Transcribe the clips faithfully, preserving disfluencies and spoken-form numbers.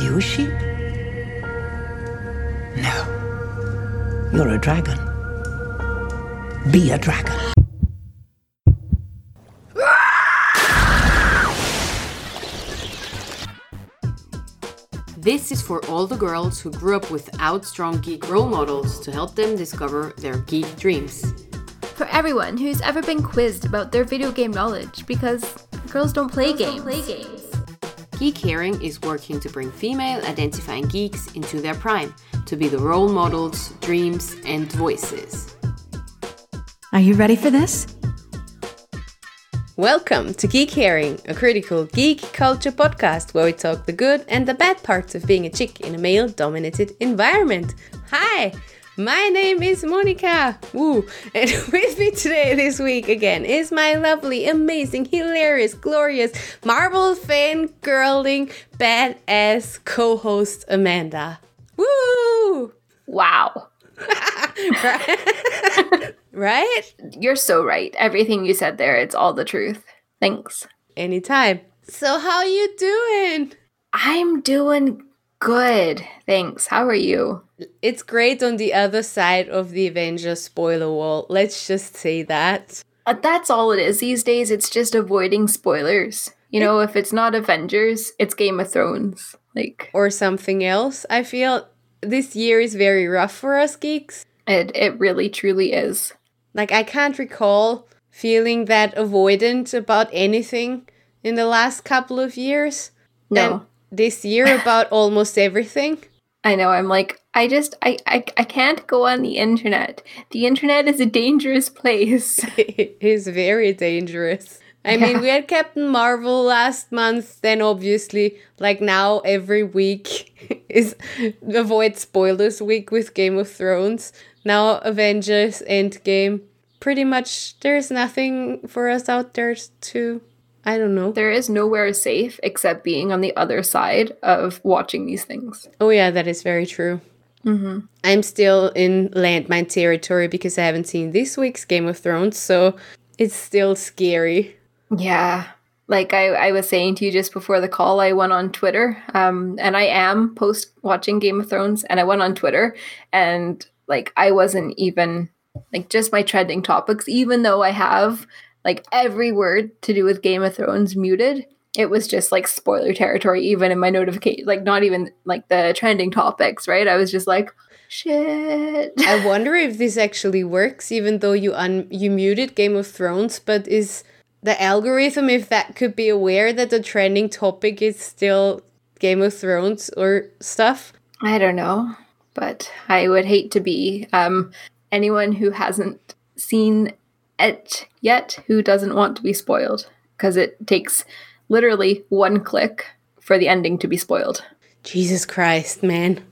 you a sheep? No. You're a dragon. Be a dragon. This is for all the girls who grew up without strong geek role models to help them discover their geek dreams. For everyone who's ever been quizzed about their video game knowledge because girls don't play, girls games. Don't play games. Geek Herring is working to bring female-identifying geeks into their prime to be the role models, dreams, and voices. Are you ready for this? Welcome to Geek Herring, a critical geek culture podcast where we talk the good and the bad parts of being a chick in a male-dominated environment. Hi, my name is Monica. Woo! And with me today, this week again, is my lovely, amazing, hilarious, glorious, Marvel fangirling, badass co-host Amanda. Woo! Wow. Right? Right? You're so right. Everything you said there, it's all the truth. Thanks. Anytime. So how you doing? I'm doing good. Thanks. How are you? It's great on the other side of the Avengers spoiler wall. Let's just say that. Uh, that's all it is these days. It's just avoiding spoilers. You know, if it's not Avengers, it's Game of Thrones. like Or something else. I feel this year is very rough for us geeks. It, it really, truly is. Like, I can't recall feeling that avoidant about anything in the last couple of years. No. And this year about almost everything. I know. I'm like, I just, I, I, I can't go on the internet. The internet is a dangerous place. It is very dangerous. I yeah. mean, we had Captain Marvel last month, then obviously, like now, every week is Avoid Spoilers Week with Game of Thrones. Now Avengers Endgame. Pretty much there's nothing for us out there to, I don't know. There is nowhere safe except being on the other side of watching these things. Oh yeah, that is very true. Mm-hmm. I'm still in landmine territory because I haven't seen this week's Game of Thrones, so it's still scary. Yeah. Like I, I was saying to you just before the call, I went on Twitter, um, and I am post-watching Game of Thrones, and I went on Twitter, and like I wasn't even, like just my trending topics, even though I have like every word to do with Game of Thrones muted, it was just like spoiler territory, even in my notification, like not even like the trending topics, right? I was just like, shit. I wonder if this actually works, even though you un- you muted Game of Thrones, but is the algorithm, if that could be aware that the trending topic is still Game of Thrones or stuff? I don't know, but I would hate to be um, anyone who hasn't seen it yet who doesn't want to be spoiled, because it takes literally one click for the ending to be spoiled. Jesus Christ, man.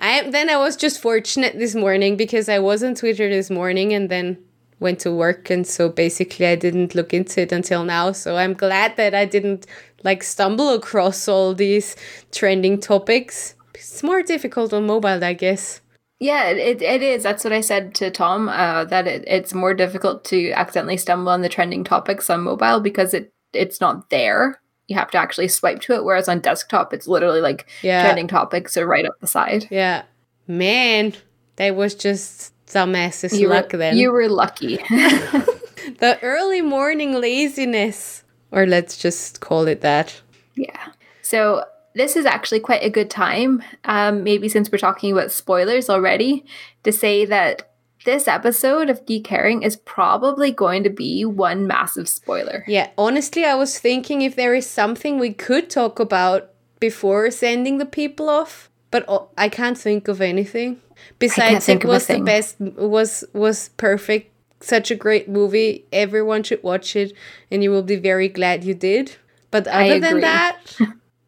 I Then I was just fortunate this morning because I was on Twitter this morning and then went to work, and so basically I didn't look into it until now, so I'm glad that I didn't like stumble across all these trending topics. It's more difficult on mobile, I guess. Yeah, it it is. That's what I said to Tom, uh, that it, it's more difficult to accidentally stumble on the trending topics on mobile because it it's not there. You have to actually swipe to it, whereas on desktop it's literally like yeah. trending topics are right up the side. Yeah. Man, that was just dumbasses you luck were, then. You were lucky. The early morning laziness. Or let's just call it that. Yeah. So this is actually quite a good time, um, maybe since we're talking about spoilers already, to say that this episode of Geek Herring is probably going to be one massive spoiler. Yeah, honestly, I was thinking if there is something we could talk about before sending the people off, but oh, I can't think of anything. Besides, it was the best, was was perfect, such a great movie. Everyone should watch it, and you will be very glad you did. But other than that,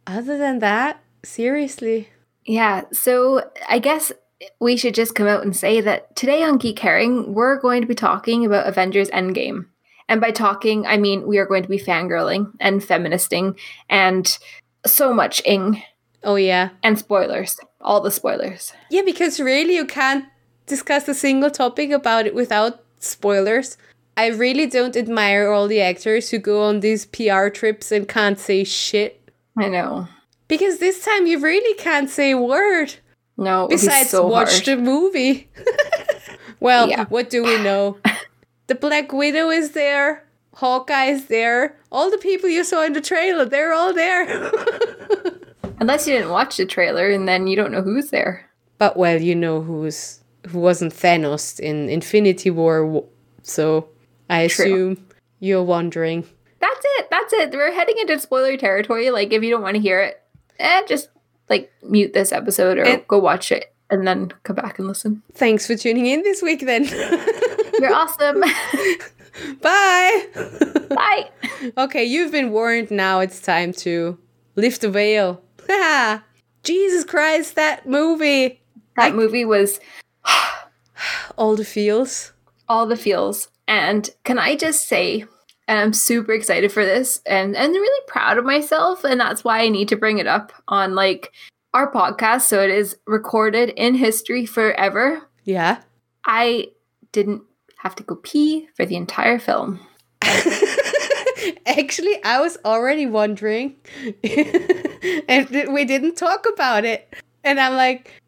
other than that, seriously. Yeah, so I guess we should just come out and say that today on Geek Herring, we're going to be talking about Avengers Endgame. And by talking, I mean we are going to be fangirling and feministing and so much ing. Oh, yeah. And spoilers. All the spoilers. Yeah, because really you can't discuss a single topic about it without spoilers. I really don't admire all the actors who go on these P R trips and can't say shit. I know. Because this time you really can't say a word. No, besides so watch hard. the movie. Well, yeah. What do we know? The Black Widow is there. Hawkeye is there. All the people you saw in the trailer, they're all there. Unless you didn't watch the trailer, and then you don't know who's there. But, well, you know who's who wasn't Thanos in Infinity War, so I True. assume you're wondering. That's it. That's it. We're heading into spoiler territory. Like, if you don't want to hear it, eh, just, like, mute this episode or it- go watch it. And then come back and listen. Thanks for tuning in this week, then. You're awesome. Bye. Bye. Okay, you've been warned. Now it's time to lift the veil. Jesus Christ, that movie. That I... movie was... all the feels. All the feels. And can I just say, I'm super excited for this. And and really proud of myself. And that's why I need to bring it up on, like... our podcast, so it is recorded in history forever. Yeah. I didn't have to go pee for the entire film. Actually, I was already wondering, and we didn't talk about it. And I'm like,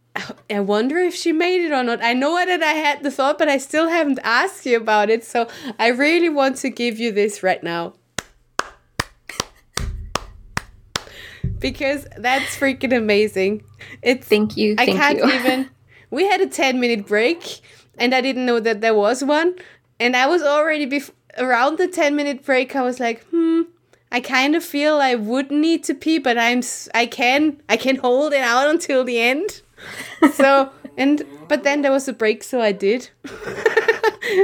I wonder if she made it or not. I know that I had the thought, but I still haven't asked you about it. So I really want to give you this right now. Because that's freaking amazing. It's, thank you. Thank I can't you. even. We had a ten minute break, and I didn't know that there was one. And I was already bef- around the ten minute break. I was like, hmm, I kind of feel I would need to pee, but I'm I can I can hold it out until the end. So and but then there was a break, so I did.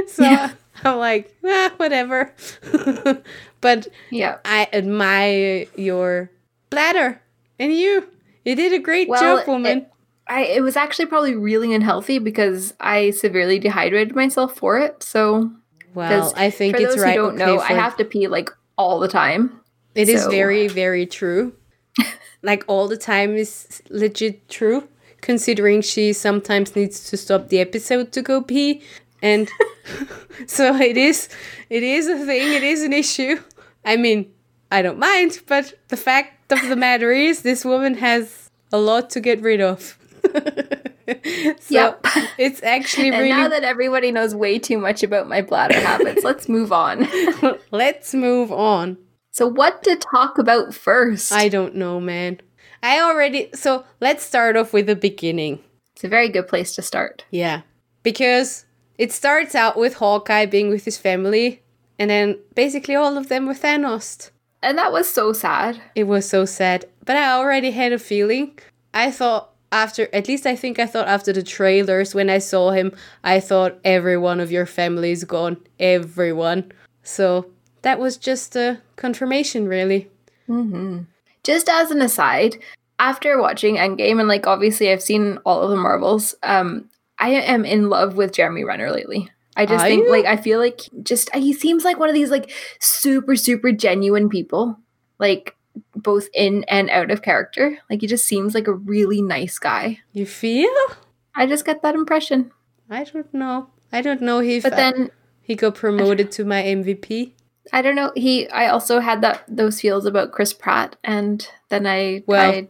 So yeah. I'm like, ah, whatever. But yeah, I admire your. Bladder, and you you did a great well, job, woman. It, I it was actually probably really unhealthy because I severely dehydrated myself for it. So, well, I think for it's those right. Who don't okay, know, I have to pee like all the time. It so. is very, very true. Like all the time is legit true. Considering she sometimes needs to stop the episode to go pee, and so it is. It is a thing. It is an issue. I mean, I don't mind, but the fact. of the matter is, this woman has a lot to get rid of. So yep. It's actually and really... now that everybody knows way too much about my bladder habits, let's move on. Let's move on. So what to talk about first? I don't know, man. I already... So let's start off with the beginning. It's a very good place to start. Yeah. Because it starts out with Hawkeye being with his family, and then basically all of them were Thanos. And that was so sad. It was so sad. But I already had a feeling. I thought after, at least I think I thought after the trailers when I saw him, I thought every one of your family is gone. Everyone. So that was just a confirmation, really. Mm-hmm. Just as an aside, after watching Endgame, and like obviously I've seen all of the Marvels, um, I am in love with Jeremy Renner lately. I just Are think, you? like, I feel like just, he seems like one of these, like, super, super genuine people, like, both in and out of character. Like, he just seems like a really nice guy. You feel? I just got that impression. I don't know. I don't know if but then, I, he got promoted to my M V P. I don't know. He, I also had that those feels about Chris Pratt, and then I, well, I,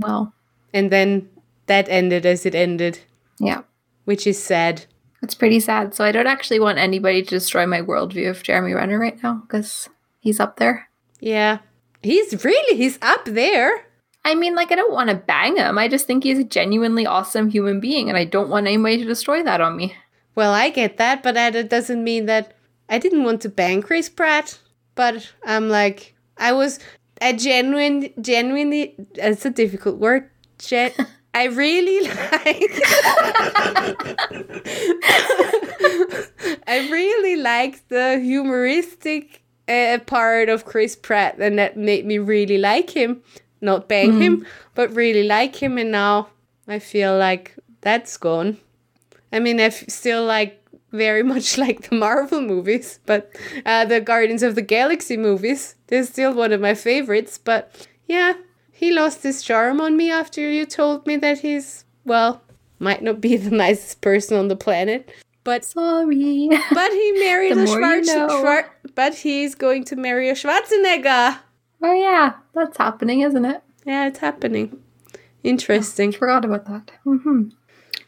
well. And then that ended as it ended. Yeah. Which is sad. It's pretty sad. So I don't actually want anybody to destroy my worldview of Jeremy Renner right now because he's up there. Yeah. He's really, he's up there. I mean, like, I don't want to bang him. I just think he's a genuinely awesome human being, and I don't want anybody to destroy that on me. Well, I get that, but that doesn't mean that I didn't want to bang Chris Pratt. But I'm like, I was a genuine, genuinely, that's a difficult word, gen- I really like I really liked the humoristic uh, part of Chris Pratt, and that made me really like him, not bang mm. him, but really like him. And now I feel like that's gone. I mean, I f- still like very much like the Marvel movies, but uh, the Guardians of the Galaxy movies, they're still one of my favorites, but yeah. He lost his charm on me after you told me that he's, well, might not be the nicest person on the planet. But sorry. But he married a Schwarzenegger. You know. Schwar- but he's going to marry a Schwarzenegger. Oh yeah, that's happening, isn't it? yeah, it's happening. Interesting. Oh, forgot about that. Mm-hmm.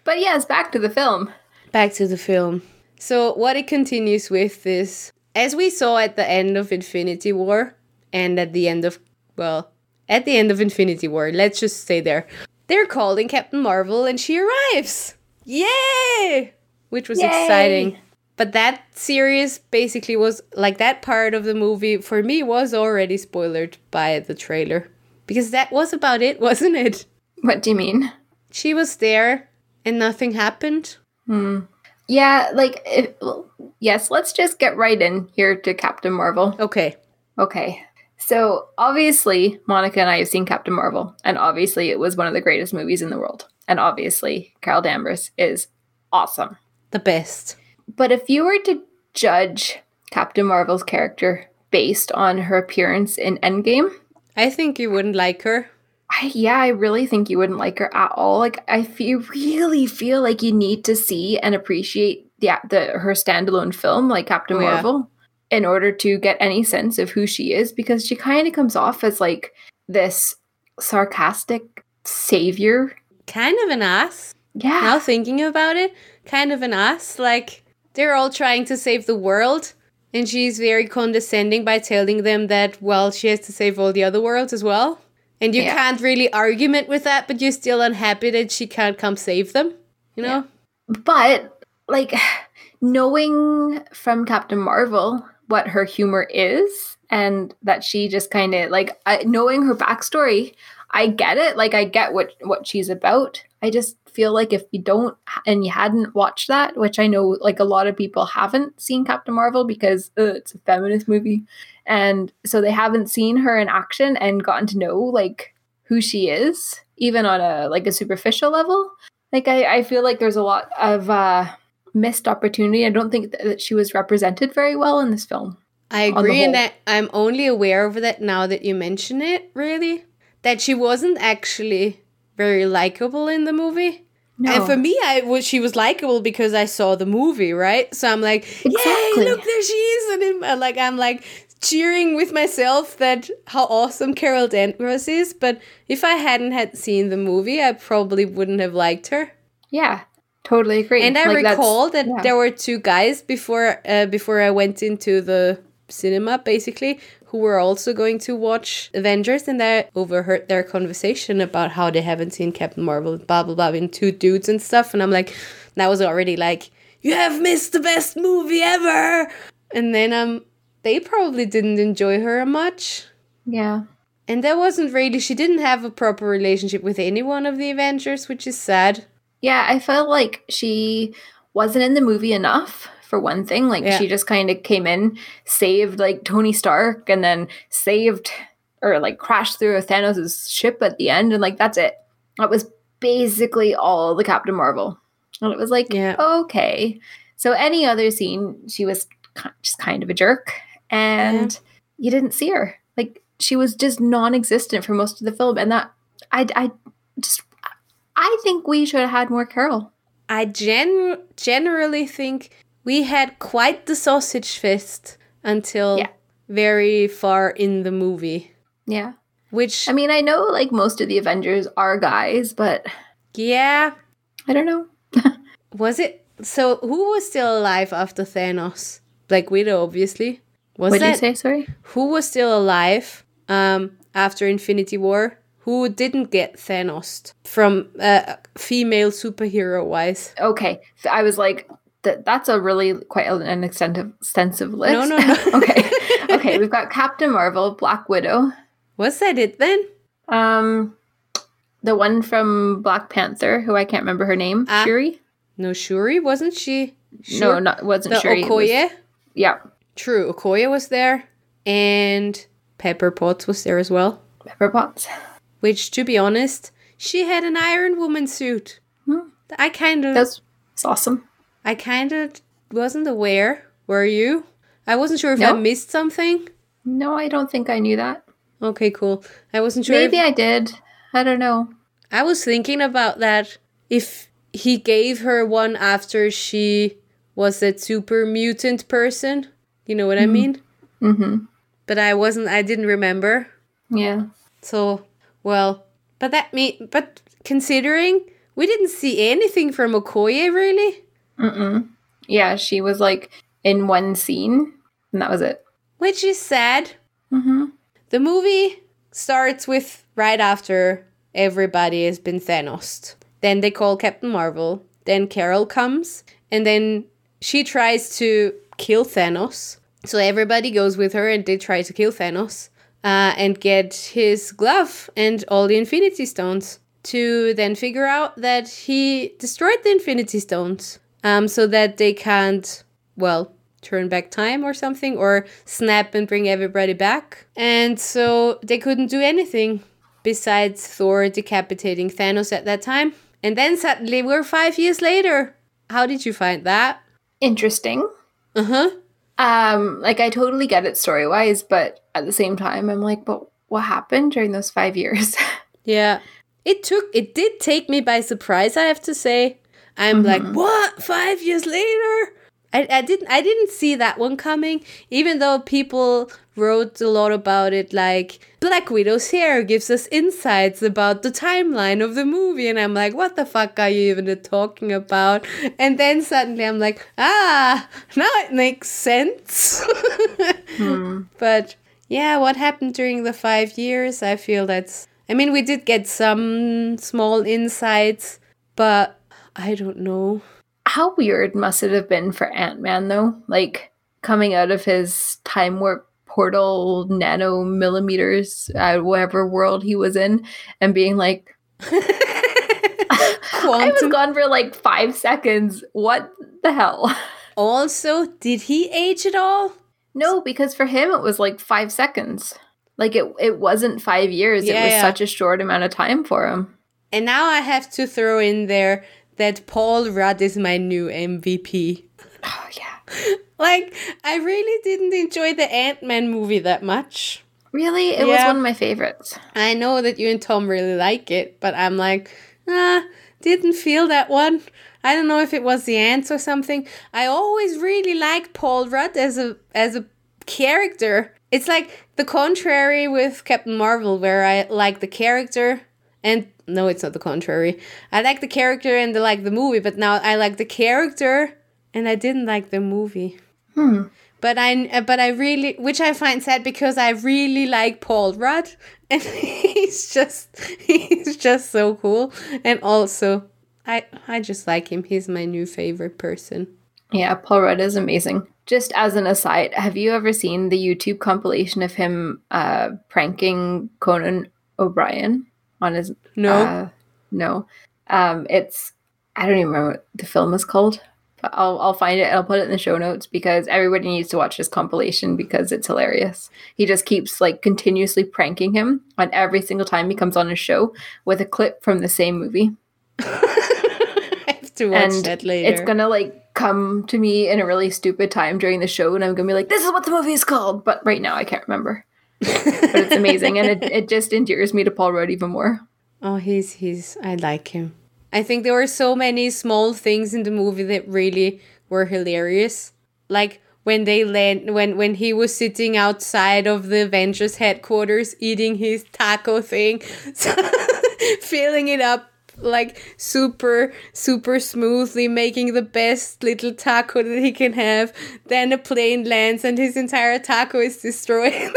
But yes, back to the film. Back to the film. So what it continues with is, as we saw at the end of Infinity War, and at the end of, well, at the end of Infinity War, let's just stay there. They're calling Captain Marvel and she arrives! Yay! Which was Yay! exciting. But that series basically was, like, that part of the movie, for me, was already spoiled by the trailer. Because that was about it, wasn't it? What do you mean? She was there and nothing happened. Hmm. Yeah, like, it, well, yes, let's just get right in here to Captain Marvel. Okay. Okay. So, obviously, Monica and I have seen Captain Marvel, and obviously it was one of the greatest movies in the world. And obviously, Carol Danvers is awesome. The best. But if you were to judge Captain Marvel's character based on her appearance in Endgame... I think you wouldn't like her. I, yeah, I really think you wouldn't like her at all. Like, I feel, really feel like you need to see and appreciate the, the her standalone film, like Captain oh, Marvel, yeah. in order to get any sense of who she is, because she kind of comes off as, like, this sarcastic savior. Kind of an ass. Yeah. Now thinking about it, kind of an ass. Like... They're all trying to save the world, and she's very condescending by telling them that, well, she has to save all the other worlds as well. And you yeah. can't really argument with that, but you're still unhappy that she can't come save them, you know? Yeah. But, like, knowing from Captain Marvel what her humor is, and that she just kind of, like, I, knowing her backstory, I get it. Like, I get what, what she's about. I just... feel like if you don't and you hadn't watched that, which I know like a lot of people haven't seen Captain Marvel because uh, it's a feminist movie, and so they haven't seen her in action and gotten to know like who she is, even on a like a superficial level. Like I, I feel like there's a lot of uh, missed opportunity. I don't think that she was represented very well in this film. I agree, and that I'm only aware of that now that you mention it. Really, that she wasn't actually very likable in the movie. No. And for me, I was she was likable because I saw the movie, right? So I'm like, exactly. Yay, look, there she is. And I'm like, I'm like cheering with myself that how awesome Carol Danvers is. But if I hadn't had seen the movie, I probably wouldn't have liked her. Yeah, totally agree. And I like recall that yeah. there were two guys before uh, before I went into the cinema, basically, who were also going to watch Avengers, and I overheard their conversation about how they haven't seen Captain Marvel, blah, blah, blah, and two dudes and stuff, and I'm like, and I was already like, you have missed the best movie ever! And then um, they probably didn't enjoy her much. Yeah. And that wasn't really, she didn't have a proper relationship with any one of the Avengers, which is sad. Yeah, I felt like she wasn't in the movie enough. For one thing, like yeah. she just kind of came in, saved like Tony Stark, and then saved or like crashed through Thanos' ship at the end, and like that's it. That was basically all the Captain Marvel, and it was like yeah. okay. So any other scene, she was just kind of a jerk, and yeah. you didn't see her. Like she was just non-existent for most of the film, and that I, I just I think we should have had more Carol. I gen generally think. We had quite the sausage fest until yeah. very far in the movie. Yeah. Which... I mean, I know, like, most of the Avengers are guys, but... Yeah. I don't know. Was it... So, who was still alive after Thanos? Black Widow, obviously. Was what did you say, sorry? Who was still alive um, after Infinity War? Who didn't get Thanos from uh, female superhero-wise? Okay. So I was like... That that's a really quite an extensive extensive list. No, no, no. okay, okay. We've got Captain Marvel, Black Widow. Was that it then? Um, the one from Black Panther, who I can't remember her name. Uh, Shuri. No, Shuri wasn't she? Shuri? No, not wasn't the Shuri. Okoye. Was, yeah, true. Okoye was there, and Pepper Potts was there as well. Pepper Potts. Which, to be honest, she had an Iron Woman suit. Hmm. I kind of. That's, that's awesome. I kind of wasn't aware. Were you? I wasn't sure if nope. I missed something. No, I don't think I knew that. Okay, cool. I wasn't sure. Maybe if... I did. I don't know. I was thinking about that. If he gave her one after she was that super mutant person. You know what mm-hmm. I mean? Mm-hmm. But I wasn't, I didn't remember. Yeah. So Well, but that me. But considering we didn't see anything from Okoye, really. Mm-mm. Yeah, she was like in one scene, and that was it. Which is sad. Mm-hmm. The movie starts with right after everybody has been Thanosed. Then they call Captain Marvel. Then Carol comes, and then she tries to kill Thanos. So everybody goes with her, and they try to kill Thanos uh, and get his glove and all the Infinity Stones to then figure out that he destroyed the Infinity Stones um, so that they can't, well, turn back time or something, or snap and bring everybody back. And so they couldn't do anything besides Thor decapitating Thanos at that time. And then suddenly we're five years later. How did you find that? Interesting. Uh-huh. Um, like, I totally get it story-wise, but at the same time, I'm like, but what happened during those five years? Yeah. It took, it did take me by surprise, I have to say. I'm mm-hmm. like, what? Five years later? I, I didn't, I didn't see that one coming, even though people wrote a lot about it, like, Black Widow's hair gives us insights about the timeline of the movie, and I'm like, what the fuck are you even talking about? And then suddenly I'm like, ah, now it makes sense. hmm. But, yeah, what happened during the five years, I feel that's, I mean, we did get some small insights, but I don't know. How weird must it have been for Ant-Man, though? Like, coming out of his time warp portal nanomillimeters, uh, whatever world he was in, and being like, I was gone for like five seconds. What the hell? Also, did he age at all? No, because for him it was like five seconds. Like it, it wasn't five years. Yeah, it was yeah. such a short amount of time for him. And now I have to throw in there that Paul Rudd is my new M V P. Oh, yeah. Like, I really didn't enjoy the Ant-Man movie that much. Really? It yeah. was one of my favorites. I know that you and Tom really like it, but I'm like, ah, didn't feel that one. I don't know if it was the ants or something. I always really liked Paul Rudd as a as a character. It's like the contrary with Captain Marvel, where I like the character and... No, it's not the contrary. I like the character and I like the movie, but now I like the character... And I didn't like the movie. Hmm. But I, but I really, which I find sad because I really like Paul Rudd. And he's just, he's just so cool. And also, I, I just like him. He's my new favorite person. Yeah, Paul Rudd is amazing. Just as an aside, have you ever seen the YouTube compilation of him uh, pranking Conan O'Brien on his... No. Uh, no. Um, it's, I don't even remember what the film is called. I'll I'll find it and I'll put it in the show notes because everybody needs to watch this compilation because it's hilarious. He just keeps like continuously pranking him on every single time he comes on a show with a clip from the same movie. I have to watch and that later. It's gonna like come to me in a really stupid time during the show and I'm gonna be like, this is what the movie is called, but right now I can't remember. But it's amazing and it, it just endears me to Paul Rudd even more. Oh, he's he's I like him. I think there were so many small things in the movie that really were hilarious. Like when they land, when, when he was sitting outside of the Avengers headquarters eating his taco thing, so filling it up like super, super smoothly, making the best little taco that he can have. Then a plane lands and his entire taco is destroyed.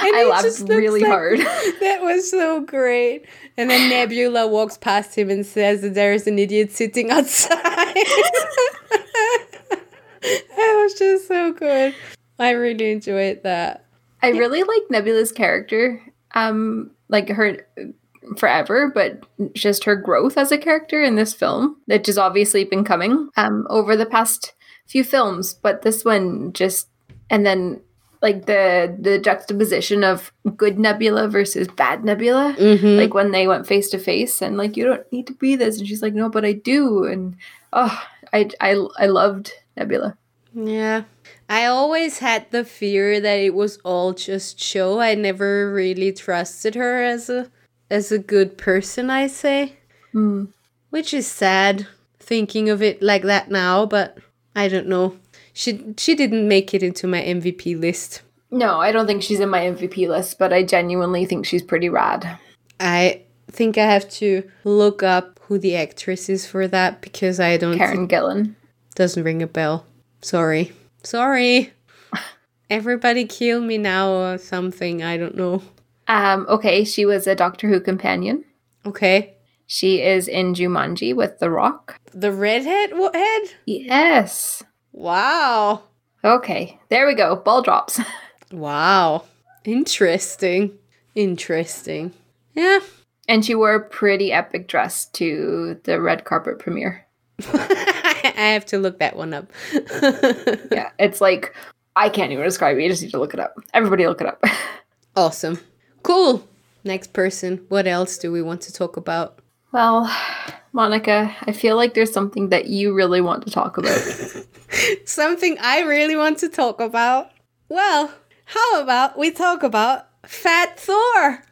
And I laughed really like, hard. That was so great. And then Nebula walks past him and says that there is an idiot sitting outside. That was just so good. I really enjoyed that. I yeah. really like Nebula's character, um, like her forever, but just her growth as a character in this film, which has obviously been coming um, over the past few films. But this one just, and then... Like the, the juxtaposition of good Nebula versus bad Nebula. Mm-hmm. Like when they went face to face and like, you don't need to be this. And she's like, no, but I do. And oh, I, I, I loved Nebula. Yeah. I always had the fear that it was all just show. I never really trusted her as a, as a good person, I say. Mm. Which is sad thinking of it like that now, but I don't know. She she didn't make it into my M V P list. No, I don't think she's in my M V P list, but I genuinely think she's pretty rad. I think I have to look up who the actress is for that because I don't... Karen Gillan. Doesn't ring a bell. Sorry. Sorry! Everybody kill me now or something, I don't know. Um, okay, she was a Doctor Who companion. Okay. She is in Jumanji with The Rock. The redhead head? Yes. Wow. Okay, there we go. Ball drops. Wow. Interesting. Interesting. Yeah. And she wore a pretty epic dress to the red carpet premiere. I have to look that one up. Yeah, it's like, I can't even describe it. You just need to look it up. Everybody look it up. Awesome. Cool. Next person. What else do we want to talk about? Well, Monica, I feel like there's something that you really want to talk about. Something I really want to talk about? Well, how about we talk about Fat Thor?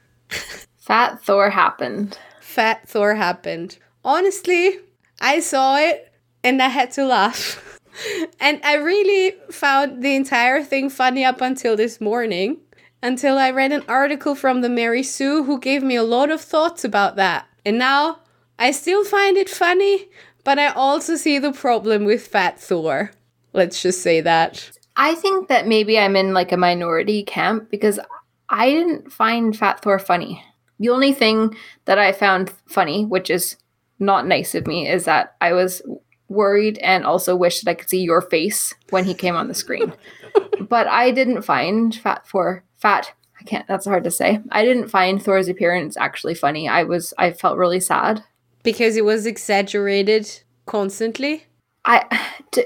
Fat Thor happened. Fat Thor happened. Honestly, I saw it and I had to laugh. And I really found the entire thing funny up until this morning. Until I read an article from the Mary Sue who gave me a lot of thoughts about that. And now, I still find it funny, but I also see the problem with Fat Thor. Let's just say that. I think that maybe I'm in like a minority camp because I didn't find Fat Thor funny. The only thing that I found funny, which is not nice of me, is that I was worried and also wished that I could see your face when he came on the screen. But I didn't find Fat Thor Fat, I can't, that's hard to say. I didn't find Thor's appearance actually funny. I was, I felt really sad. Because it was exaggerated constantly? I, t-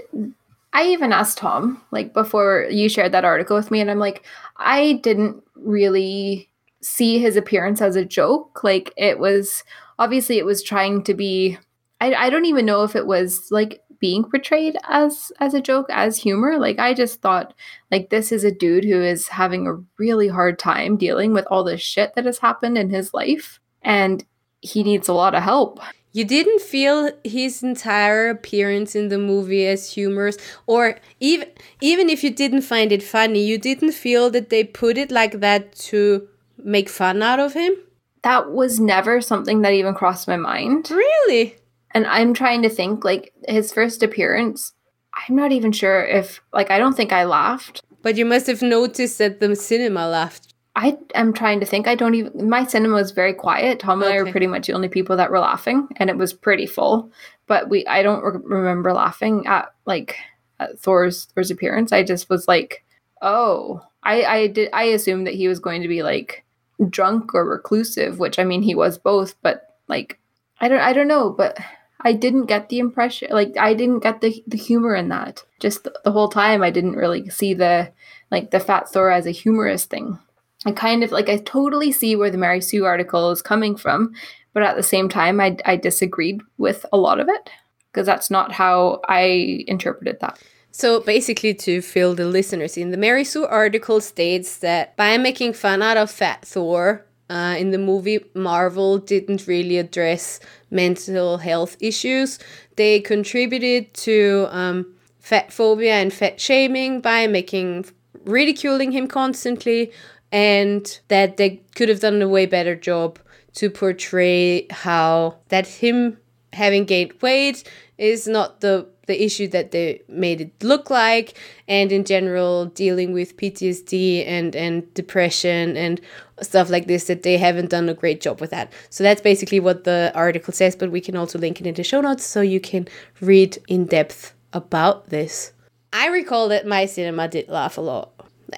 I even asked Tom, like, before you shared that article with me, and I'm like, I didn't really see his appearance as a joke. Like, it was, obviously it was trying to be, I, I don't even know if it was, like, being portrayed as as a joke, as humor. Like, I just thought, like, this is a dude who is having a really hard time dealing with all this shit that has happened in his life, and he needs a lot of help. You didn't feel his entire appearance in the movie as humorous, or even even if you didn't find it funny, you didn't feel that they put it like that to make fun out of him? That was never something that even crossed my mind. Really? And I'm trying to think, like, his first appearance, I'm not even sure if, like, I don't think I laughed. But you must have noticed that the cinema laughed. I am trying to think. I don't even, my cinema was very quiet. Tom and okay. I were pretty much the only people that were laughing, and it was pretty full. But we, I don't re- remember laughing at, like, at Thor's, Thor's appearance. I just was like, oh, I, I did. I assumed that he was going to be, like, drunk or reclusive, which, I mean, he was both, but, like, I don't, I don't know, but... I didn't get the impression, like, I didn't get the, the humor in that. Just the, the whole time, I didn't really see the, like, the Fat Thor as a humorous thing. I kind of, like, I totally see where the Mary Sue article is coming from, but at the same time, I, I disagreed with a lot of it, because that's not how I interpreted that. So basically, to fill the listeners in, the Mary Sue article states that by making fun out of Fat Thor, Uh, in the movie, Marvel didn't really address mental health issues. They contributed to um, fat phobia and fat shaming by making ridiculing him constantly, and that they could have done a way better job to portray how that him having gained weight is not the the issue that they made it look like, and in general dealing with P T S D and and depression and stuff like this, that they haven't done a great job with that. So that's basically what the article says, but we can also link it in the show notes so you can read in depth about this. I recall that my cinema did laugh a lot,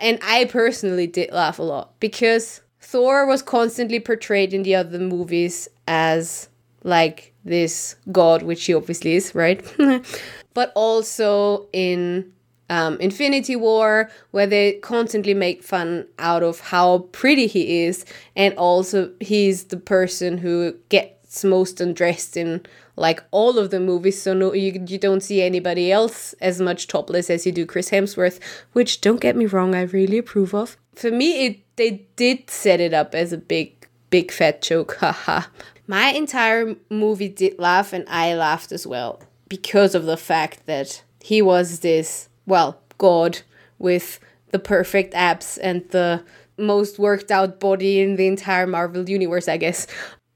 and I personally did laugh a lot, because Thor was constantly portrayed in the other movies as like this god, which he obviously is, right? But also in um, Infinity War, where they constantly make fun out of how pretty he is. And also he's the person who gets most undressed in like all of the movies. So no, you, you don't see anybody else as much topless as you do Chris Hemsworth, which, don't get me wrong, I really approve of. For me, it they did set it up as a big, big fat joke. Haha. My entire movie did laugh, and I laughed as well, because of the fact that he was this, well, god with the perfect abs and the most worked out body in the entire Marvel universe, I guess.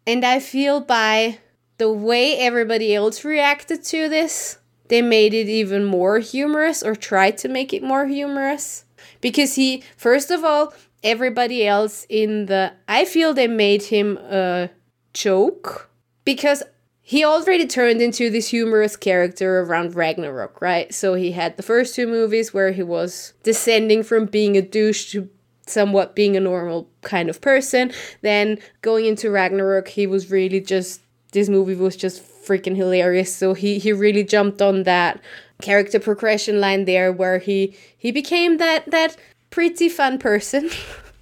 And I feel by the way everybody else reacted to this, they made it even more humorous, or tried to make it more humorous. Because he, first of all, everybody else in the... I feel they made him a joke. Because he already turned into this humorous character around Ragnarok, right? So he had the first two movies where he was descending from being a douche to somewhat being a normal kind of person. Then going into Ragnarok, he was really just... This movie was just freaking hilarious. So he, he really jumped on that character progression line there, where he, he became that, that pretty fun person,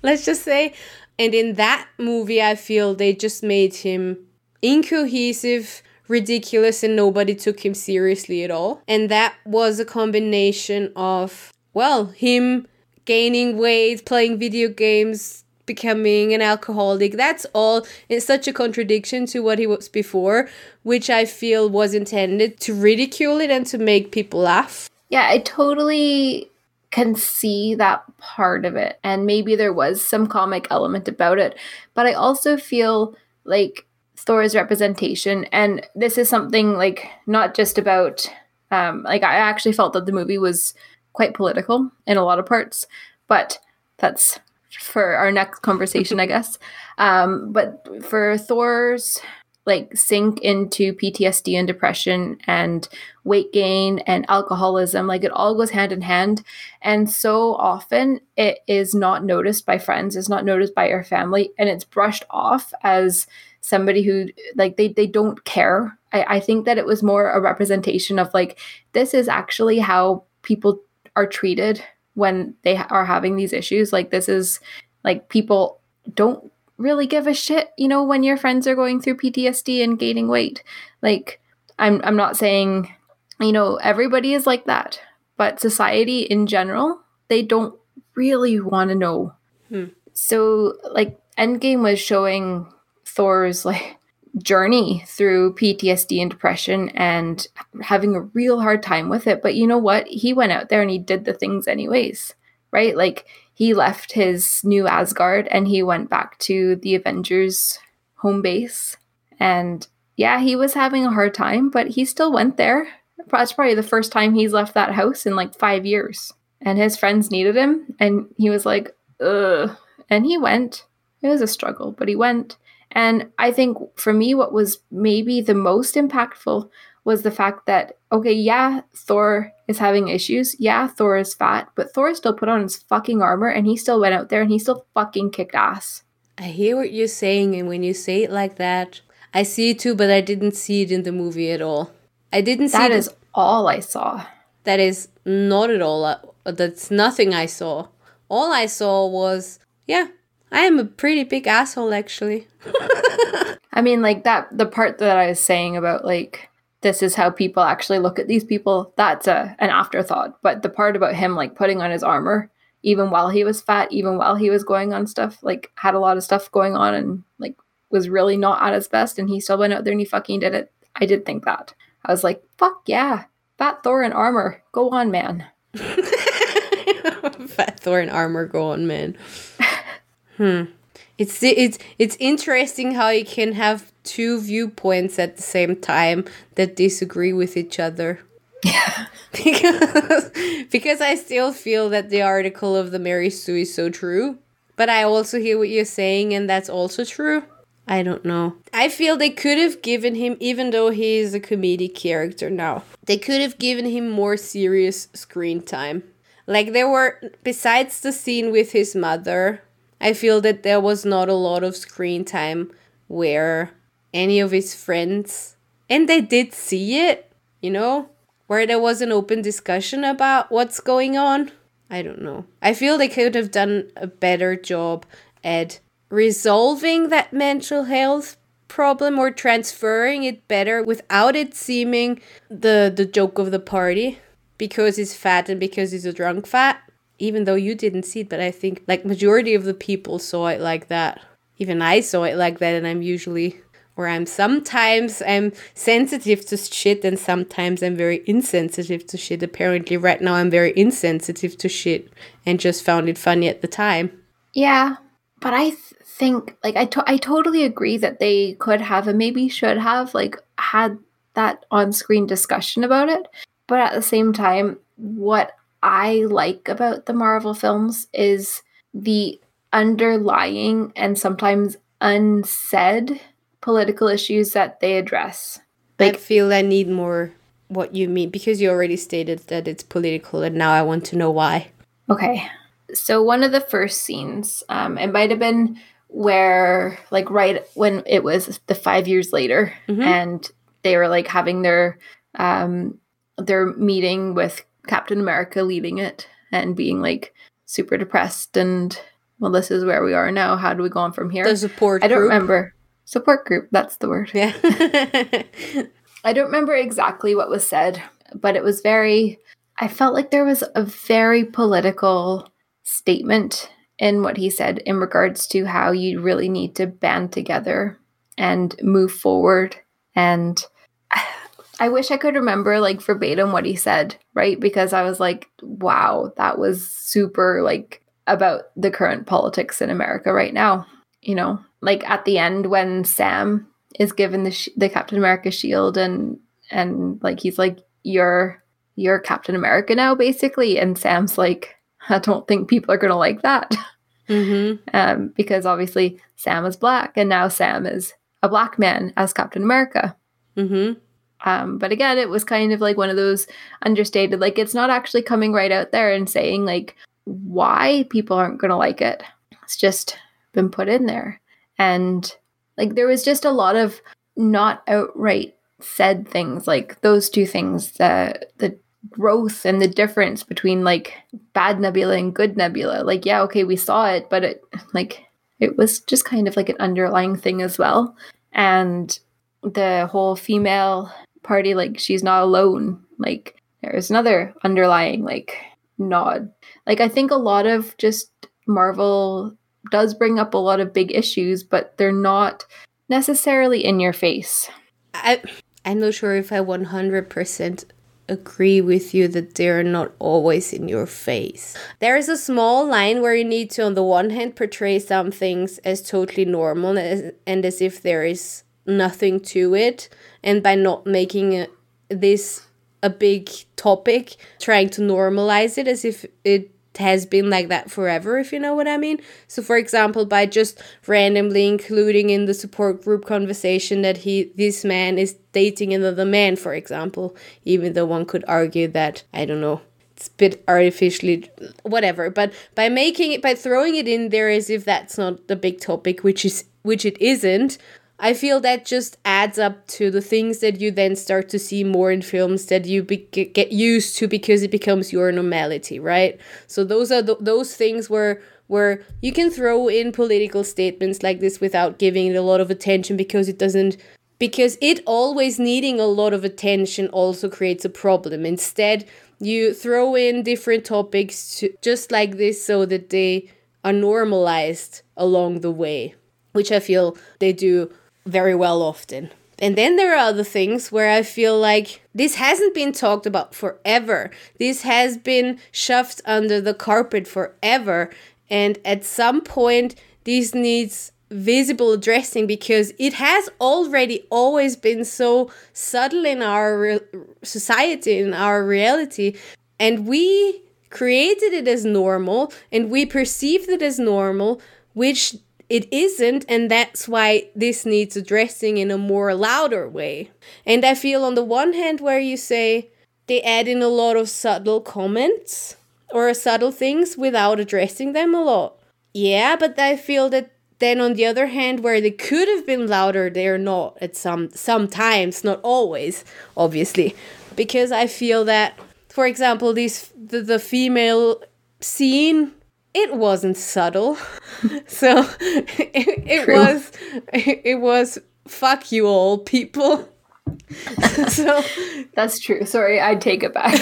let's just say. And in that movie, I feel they just made him incohesive, ridiculous, and nobody took him seriously at all. And that was a combination of, well, him gaining weight, playing video games, becoming an alcoholic. That's all in such a contradiction to what he was before, which I feel was intended to ridicule it and to make people laugh. Yeah, I totally can see that part of it. And maybe there was some comic element about it. But I also feel like Thor's representation, and this is something like not just about, um, like I actually felt that the movie was quite political in a lot of parts, but that's for our next conversation, I guess. Um, but for Thor's like sink into P T S D and depression and weight gain and alcoholism, like it all goes hand in hand. And so often it is not noticed by friends, it's not noticed by your family, and it's brushed off as somebody who like they, they don't care. I, I think that it was more a representation of like, this is actually how people are treated when they are having these issues. Like this is like people don't really give a shit, you know, when your friends are going through P T S D and gaining weight. Like I'm I'm not saying, you know, everybody is like that, but society in general, they don't really want to know. Hmm. So like Endgame was showing Thor's like journey through P T S D and depression and having a real hard time with it. But you know what? He went out there and he did the things anyways, right? Like he left his new Asgard and he went back to the Avengers home base. And yeah, he was having a hard time, but he still went there. That's probably the first time he's left that house in like five years. And his friends needed him and he was like, ugh. And he went. It was a struggle, but he went. And I think for me, what was maybe the most impactful was the fact that, okay, yeah, Thor is having issues. Yeah, Thor is fat, but Thor still put on his fucking armor and he still went out there and he still fucking kicked ass. I hear what you're saying. And when you say it like that, I see it too, but I didn't see it in the movie at all. I didn't see it. That is all I saw. That is not at all. That's nothing I saw. All I saw was, yeah. I am a pretty big asshole, actually. I mean, like that, the part that I was saying about like, this is how people actually look at these people, that's a, an afterthought. But the part about him like putting on his armor, even while he was fat, even while he was going on stuff, like had a lot of stuff going on and like was really not at his best. And he still went out there and he fucking did it. I did think that. I was like, fuck yeah, fat Thor in armor. Go on, man. Fat Thor in armor. Go on, man. Hmm. It's it's it's interesting how you can have two viewpoints at the same time that disagree with each other. Yeah. because because I still feel that the article of the Mary Sue is so true, but I also hear what you're saying, and that's also true. I don't know. I feel they could have given him, even though he is a comedic character now, they could have given him more serious screen time. Like there were, besides the scene with his mother, I feel that there was not a lot of screen time where any of his friends, and they did see it, you know, where there was an open discussion about what's going on. I don't know. I feel they could have done a better job at resolving that mental health problem or transferring it better without it seeming the, the joke of the party because he's fat and because he's a drunk fat. Even though you didn't see it, but I think like majority of the people saw it like that. Even I saw it like that, and I'm usually where I'm sometimes I'm sensitive to shit and sometimes I'm very insensitive to shit. Apparently right now I'm very insensitive to shit and just found it funny at the time. Yeah, but I th- think, like, I, to- I totally agree that they could have and maybe should have, like, had that on-screen discussion about it. But at the same time, what I like about the Marvel films is the underlying and sometimes unsaid political issues that they address. Like, I feel I need more what you mean, because you already stated that it's political and now I want to know why. Okay. So one of the first scenes, um, it might have been where, like, right when it was the five years later, mm-hmm. and they were, like, having their um, their meeting with Captain America leading it and being, like, super depressed and, well, this is where we are now. How do we go on from here? The support group. I don't group. remember. Support group, that's the word. Yeah. I don't remember exactly what was said, but it was very, I felt like there was a very political statement in what he said in regards to how you really need to band together and move forward. And I wish I could remember, like, verbatim what he said, right? Because I was like, wow, that was super, like, about the current politics in America right now. You know, like at the end when Sam is given the sh- the Captain America shield and and like he's like, you're you're Captain America now, basically. And Sam's like, I don't think people are going to like that. Mm-hmm. Um, because obviously Sam is black and now Sam is a black man as Captain America. Mm-hmm. Um, but again, it was kind of like one of those understated, like it's not actually coming right out there and saying like why people aren't going to like it. It's just been put in there. And like there was just a lot of not outright said things, like those two things, the, the growth and the difference between like bad Nebula and good Nebula. Like, yeah, okay, we saw it, but it like it was just kind of like an underlying thing as well. And the whole female party, like she's not alone, like there's another underlying like nod. Like I think a lot of just Marvel does bring up a lot of big issues, but they're not necessarily in your face. I, I'm not sure if I one hundred percent agree with you that they're not always in your face. There is a small line where you need to, on the one hand, portray some things as totally normal as, and as if there is nothing to it, and by not making a, this a big topic, trying to normalize it as if it has been like that forever, if you know what I mean. So for example, by just randomly including in the support group conversation that he this man is dating another man, for example, even though one could argue that, I don't know, it's a bit artificially whatever, but by making it, by throwing it in there as if that's not the big topic, which is which it isn't, I feel that just adds up to the things that you then start to see more in films that you be- get used to because it becomes your normality, right? So those are th- those things where where you can throw in political statements like this without giving it a lot of attention, because it doesn't, because it always needing a lot of attention also creates a problem. Instead, you throw in different topics to, just like this, so that they are normalized along the way, which I feel they do very well often. And then there are other things where I feel like this hasn't been talked about forever. This has been shoved under the carpet forever. And at some point, this needs visible addressing, because it has already always been so subtle in our re- society, in our reality. And we created it as normal and we perceived it as normal, which it isn't, and that's why this needs addressing in a more louder way. And I feel on the one hand where you say they add in a lot of subtle comments or subtle things without addressing them a lot. Yeah, but I feel that then on the other hand where they could have been louder, they're not at some sometimes, not always, obviously. Because I feel that, for example, these the, the female scene, it wasn't subtle, so it, it was it, it was fuck you all people. So that's true. Sorry, I take it back.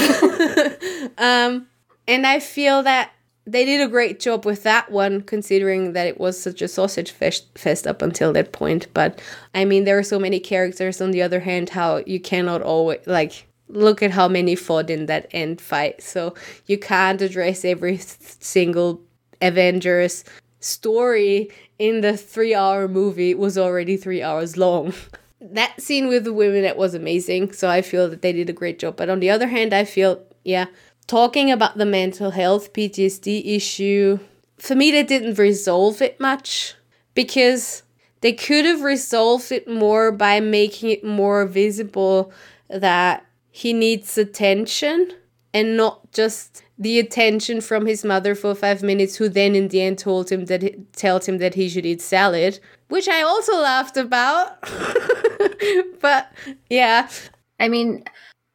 um, and I feel that they did a great job with that one, considering that it was such a sausage fest up until that point. But, I mean, there are so many characters. On the other hand, how you cannot always, like, look at how many fought in that end fight. So you can't address every single Avengers story in the three-hour movie. It was already three hours long. That scene with the women, that was amazing. So I feel that they did a great job. But on the other hand, I feel, yeah... talking about the mental health, P T S D issue, for me, they didn't resolve it much, because they could have resolved it more by making it more visible that he needs attention and not just the attention from his mother for five minutes, who then in the end told him that he, told him that he should eat salad, which I also laughed about. But yeah, I mean...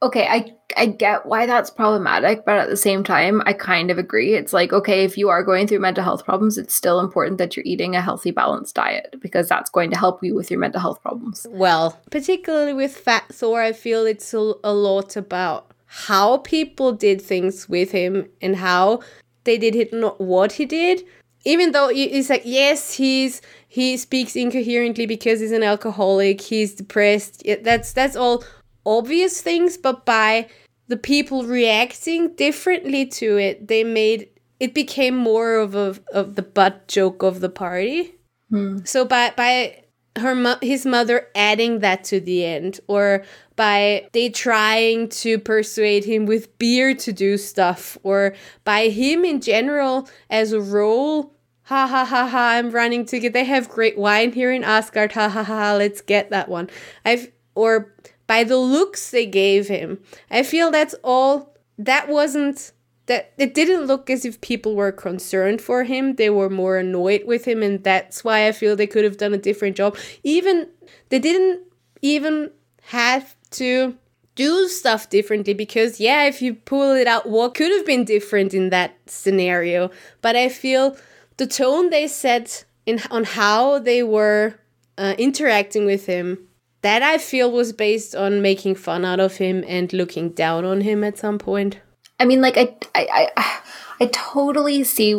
okay, I I get why that's problematic, but at the same time, I kind of agree. It's like, okay, if you are going through mental health problems, it's still important that you're eating a healthy, balanced diet, because that's going to help you with your mental health problems. Well, particularly with Fat Thor, I feel it's a, a lot about how people did things with him and how they did it, not what he did. Even though it's like, yes, he's he speaks incoherently because he's an alcoholic, he's depressed, that's that's all... obvious things, but by the people reacting differently to it, they made it became more of a of the butt joke of the party. Mm. So by by her mo- his mother adding that to the end, or by they trying to persuade him with beer to do stuff, or by him in general as a role, ha ha ha ha, I'm running to get. They have great wine here in Asgard. Ha ha ha, let's get that one. I've or. By the looks they gave him. I feel that's all, that wasn't, that it didn't look as if people were concerned for him. They were more annoyed with him, and that's why I feel they could have done a different job. Even, they didn't even have to do stuff differently, because yeah, if you pull it out, what could have been different in that scenario? But I feel the tone they set in on how they were uh, interacting with him, that I feel was based on making fun out of him and looking down on him at some point. I mean, like, I I, I, I totally see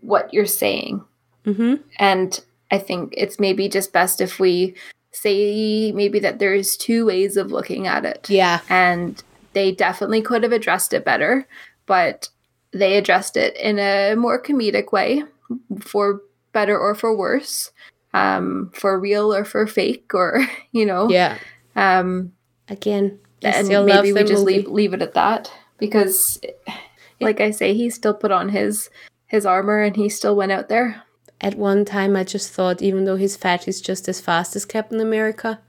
what you're saying. Mm-hmm. And I think it's maybe just best if we say maybe that there's two ways of looking at it. Yeah. And they definitely could have addressed it better, but they addressed it in a more comedic way, for better or for worse. Um, for real or for fake, or, you know. Yeah. Um, Again, and still maybe we just leave, leave it at that, because, yeah. like I say, he still put on his his armor and he still went out there. At one time, I just thought, even though he's fat, he's just as fast as Captain America.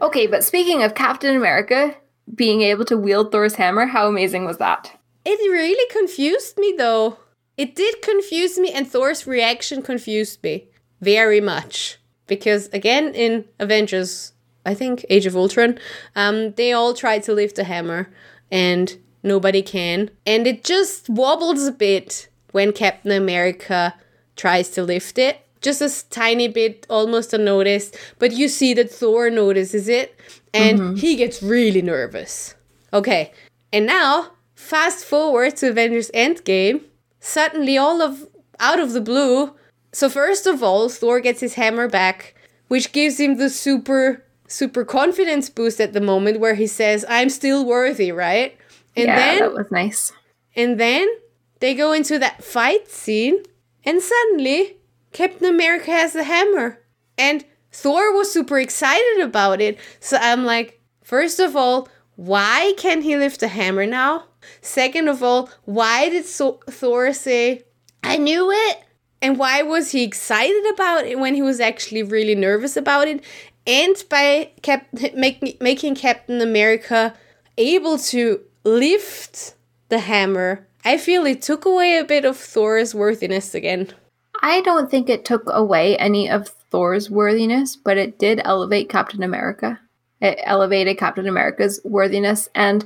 Okay, but speaking of Captain America being able to wield Thor's hammer, how amazing was that? It really confused me, though. It did confuse me, and Thor's reaction confused me very much. Because, again, in Avengers, I think, Age of Ultron, um, they all try to lift the hammer, and nobody can. And it just wobbles a bit when Captain America tries to lift it. Just a tiny bit, almost unnoticed. But you see that Thor notices it, and mm-hmm. he gets really nervous. Okay, and now, fast forward to Avengers Endgame. Suddenly, all of out of the blue. So first of all, Thor gets his hammer back, which gives him the super, super confidence boost at the moment where he says, I'm still worthy, right? And yeah, then, that was nice. And then they go into that fight scene, and suddenly Captain America has the hammer. And Thor was super excited about it. So I'm like, first of all, why can he lift the hammer now? Second of all, why did so- Thor say, I knew it? And why was he excited about it when he was actually really nervous about it? And by Cap- make- making Captain America able to lift the hammer, I feel it took away a bit of Thor's worthiness again. I don't think it took away any of Thor's worthiness, but it did elevate Captain America. It elevated Captain America's worthiness, and...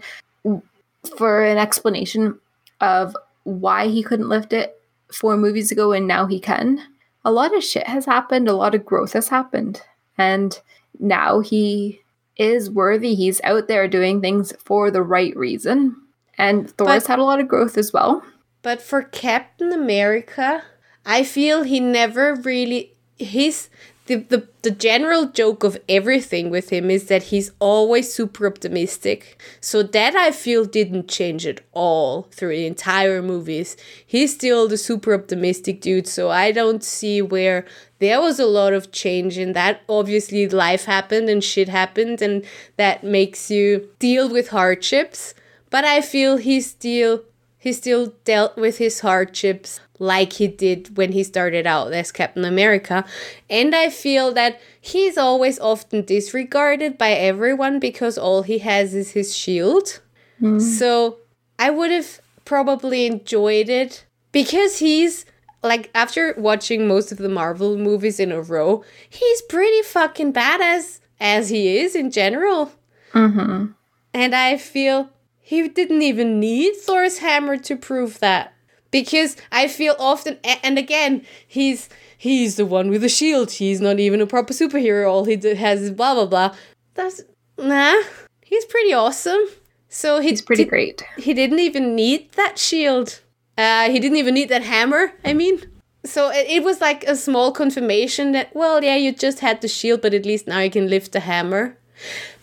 for an explanation of why he couldn't lift it four movies ago and now he can. A lot of shit has happened. A lot of growth has happened. And now he is worthy. He's out there doing things for the right reason. And Thor's but, had a lot of growth as well. But for Captain America, I feel he never really... His the, the, the general joke of everything with him is that he's always super optimistic. So that, I feel, didn't change at all through the entire movies. He's still the super optimistic dude, so I don't see where... There was a lot of change in that. Obviously, life happened and shit happened, and that makes you deal with hardships. But I feel he still he still dealt with his hardships like he did when he started out as Captain America. And I feel that he's always often disregarded by everyone because all he has is his shield. Mm. So I would have probably enjoyed it because he's... Like, after watching most of the Marvel movies in a row, he's pretty fucking badass as he is in general. Mm-hmm. And I feel he didn't even need Thor's hammer to prove that. Because I feel often, and again, he's he's the one with the shield. He's not even a proper superhero. All he has is blah, blah, blah. That's, nah, he's pretty awesome. So he He's pretty did, great. He didn't even need that shield. Uh, he didn't even need that hammer, I mean. So it, it was like a small confirmation that, well, yeah, you just had the shield, but at least now you can lift the hammer.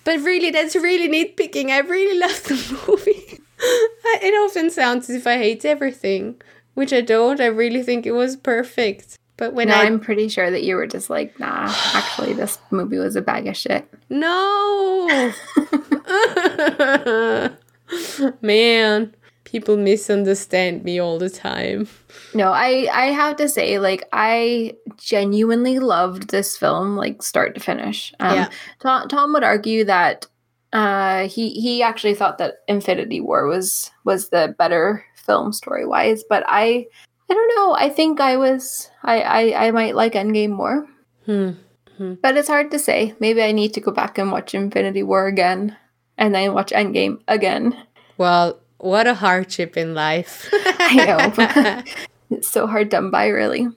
But really, that's really nitpicking. I really love the movie. It often sounds as if I hate everything, which I don't. I really think it was perfect. But when no, I... I'm pretty sure that you were just like, nah, actually, this movie was a bag of shit. No! Man. People misunderstand me all the time. No, I, I have to say, like, I genuinely loved this film, like, start to finish. Um, yeah. Tom, Tom would argue that uh, he he actually thought that Infinity War was was the better film story-wise. But I I don't know. I think I was... I, I, I might like Endgame more. Hmm. Hmm. But it's hard to say. Maybe I need to go back and watch Infinity War again. And then watch Endgame again. Well... What a hardship in life. I know. It's so hard done by, really.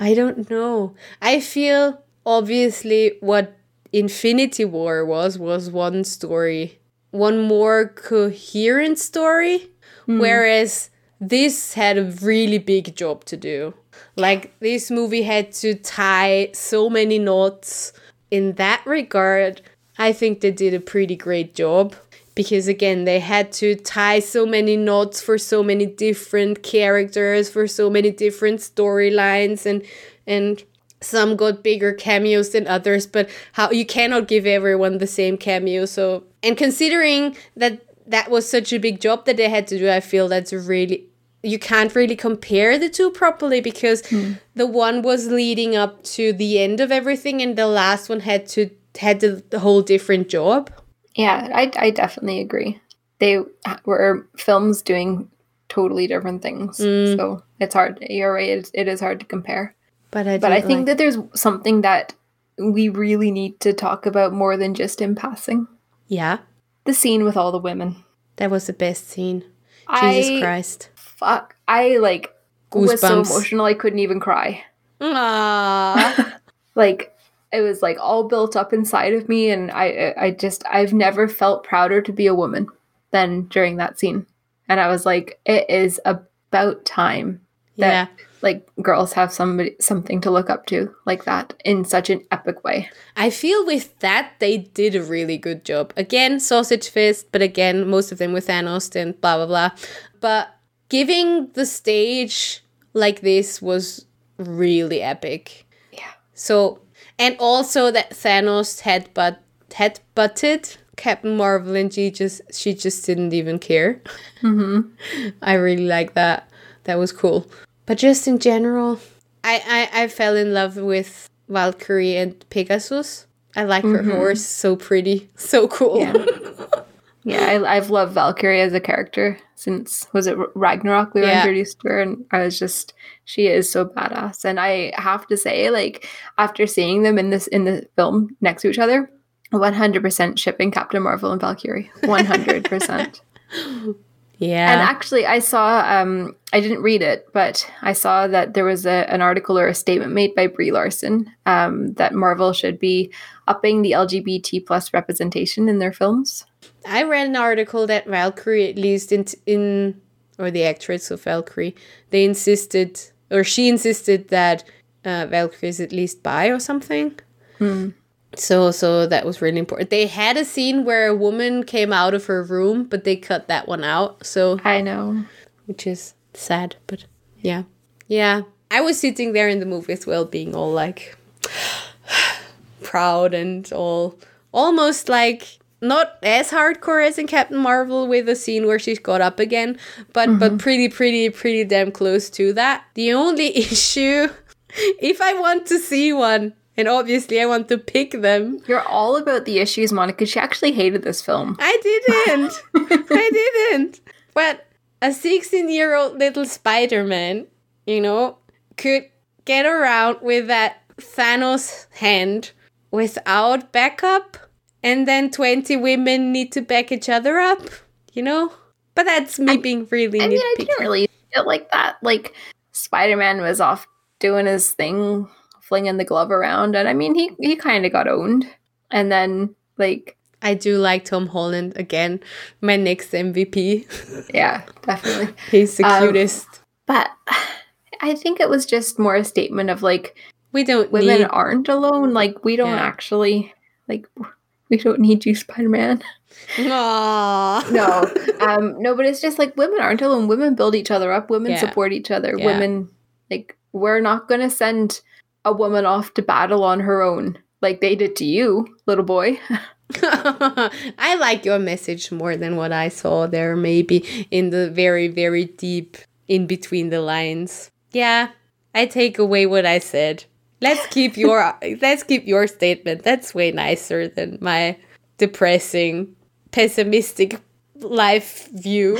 I don't know. I feel, obviously, what Infinity War was, was one story. One more coherent story. Mm. Whereas this had a really big job to do. Like, this movie had to tie so many knots. In that regard, I think they did a pretty great job. Because, again, they had to tie so many knots for so many different characters, for so many different storylines, and and some got bigger cameos than others, but how you cannot give everyone the same cameo. So, and considering that that was such a big job that they had to do, I feel that's really... You can't really compare the two properly because mm. the one was leading up to the end of everything and the last one had to had the, the whole different job. Yeah, I, I definitely agree. They were films doing totally different things. Mm. So it's hard. You're right. It, it is hard to compare. But I, but I think like... that there's something that we really need to talk about more than just in passing. Yeah. The scene with all the women. That was the best scene. Jesus I, Christ. Fuck. I like Goosebumps. Was so emotional I couldn't even cry. Aww. Like... It was like all built up inside of me, and I I just I've never felt prouder to be a woman than during that scene. And I was like, it is about time that yeah. like girls have somebody something to look up to like that in such an epic way. I feel with that they did a really good job. Again, sausage fest, but again, most of them with Thanos and blah blah blah. But giving the stage like this was really epic. Yeah. So And also that Thanos had but had butted Captain Marvel, and she just she just didn't even care. Mm-hmm. I really like that. That was cool. But just in general, I, I, I fell in love with Valkyrie and Pegasus. I like mm-hmm. her horse. So pretty. So cool. Yeah, yeah I, I've loved Valkyrie as a character since, was it Ragnarok? We were yeah. introduced to her, and I was just... She is so badass. And I have to say, like, after seeing them in this in the film next to each other, one hundred percent shipping Captain Marvel and Valkyrie. one hundred percent Yeah. And actually, I saw, um, I didn't read it, but I saw that there was a, an article or a statement made by Brie Larson um, that Marvel should be upping the L G B T plus representation in their films. I read an article that Valkyrie, at least in, in or the actress of Valkyrie, they insisted, or she insisted that uh, Valkyrie is at least bi or something. Mm. So, so that was really important. They had a scene where a woman came out of her room, but they cut that one out. So I know, which is sad, but yeah, yeah. I was sitting there in the movie as well, being all like proud and all, almost like not as hardcore as in Captain Marvel with the scene where she got up again, but mm-hmm. but pretty, pretty, pretty damn close to that. The only issue, if I want to see one. And obviously, I want to pick them. You're all about the issues, Monica. She actually hated this film. I didn't. I didn't. But a sixteen-year-old little Spider-Man, you know, could get around with that Thanos hand without backup. And then twenty women need to back each other up, you know? But that's me I, being really I mean, nitpicky. I didn't really feel like that. Like, Spider-Man was off doing his thing. Flinging the glove around, and I mean he he kind of got owned. And then like I do like Tom Holland again, my next M V P. Yeah, definitely. He's the cutest. Um, but I think it was just more a statement of like we don't women need... aren't alone. Like we don't yeah. actually like we don't need you, Spider-Man. Aww. No, um, no, but it's just like women aren't alone. Women build each other up. Women yeah. support each other. Yeah. Women like we're not gonna send. A woman off to battle on her own, like they did to you, little boy. I like your message more than what I saw there, maybe in the very, very deep in between the lines. Yeah, I take away what I said. Let's keep your let's keep your statement. That's way nicer than my depressing, pessimistic life view.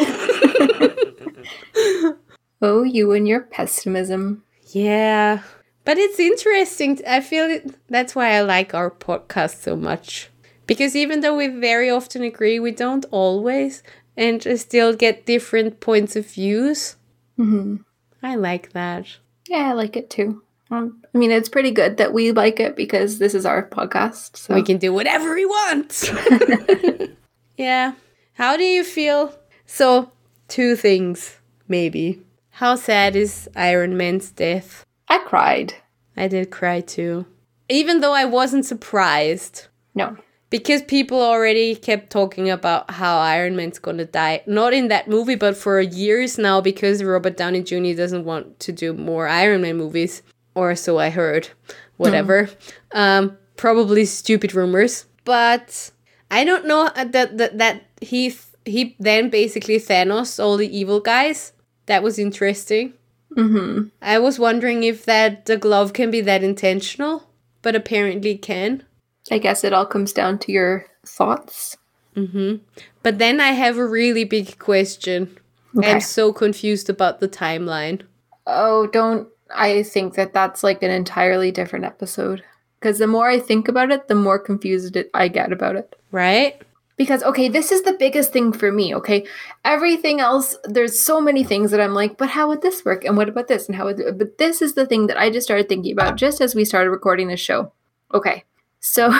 Oh, you and your pessimism. Yeah. But it's interesting. I feel it, that's why I like our podcast so much. Because even though we very often agree, we don't always. And still get different points of views. Mm-hmm. I like that. Yeah, I like it too. Um, I mean, it's pretty good that we like it because this is our podcast. So. We can do whatever we want. Yeah. How do you feel? So, two things, maybe. How sad is Iron Man's death? I cried. I did cry too. Even though I wasn't surprised. No. Because people already kept talking about how Iron Man's gonna die. Not in that movie, but for years now because Robert Downey Junior doesn't want to do more Iron Man movies. Or so I heard. Whatever. Mm. Um, probably stupid rumors. But I don't know that that, that he, th- he then basically Thanos all the evil guys. That was interesting. Mm-hmm. I was wondering if that the glove can be that intentional, but apparently it can. I guess it all comes down to your thoughts. Mm-hmm. But then I have a really big question. Okay. I'm so confused about the timeline. Oh, don't. I think that that's like an entirely different episode. Because the more I think about it, the more confused it, I get about it. Right? Because, okay, this is the biggest thing for me, okay? Everything else, there's so many things that I'm like, but how would this work? And what about this? And how would th-? But this is the thing that I just started thinking about just as we started recording this show. Okay, so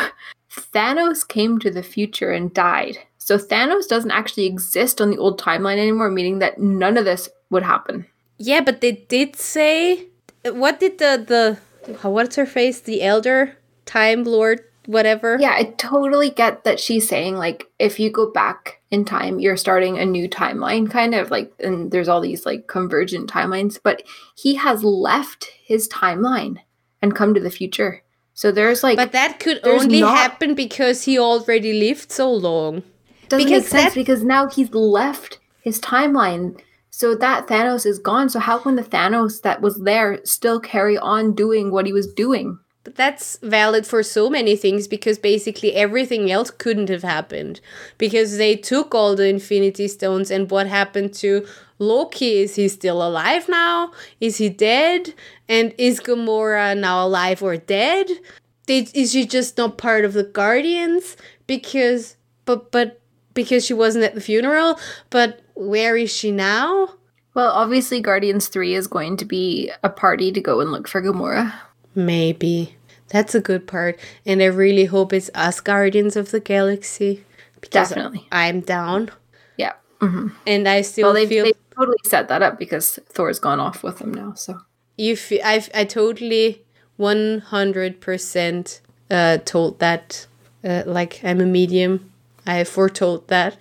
Thanos came to the future and died. So Thanos doesn't actually exist on the old timeline anymore, meaning that none of this would happen. Yeah, but they did say... What did the... the what's her face? The Elder Time Lord... Whatever. Yeah, I totally get that she's saying, like, if you go back in time, you're starting a new timeline, kind of, like, and there's all these, like, convergent timelines, but he has left his timeline and come to the future. So there's, like... But that could only not... happen because he already lived so long. Doesn't because make sense, that... because now he's left his timeline, so that Thanos is gone. So how can the Thanos that was there still carry on doing what he was doing? But that's valid for so many things because basically everything else couldn't have happened because they took all the Infinity Stones and what happened to Loki? Is he still alive now? Is he dead? And is Gamora now alive or dead? Did, is she just not part of the Guardians? Because, but, but, because she wasn't at the funeral, but where is she now? Well, obviously Guardians three is going to be a party to go and look for Gamora. Maybe. That's a good part. And I really hope it's us Guardians of the Galaxy. Because Definitely. I'm down. Yeah. Mm-hmm. And I still well, they've, feel... they've totally set that up because Thor's gone off with them now, so... You feel, I've, I totally one hundred percent uh, told that. Uh, like, I'm a medium. I foretold that.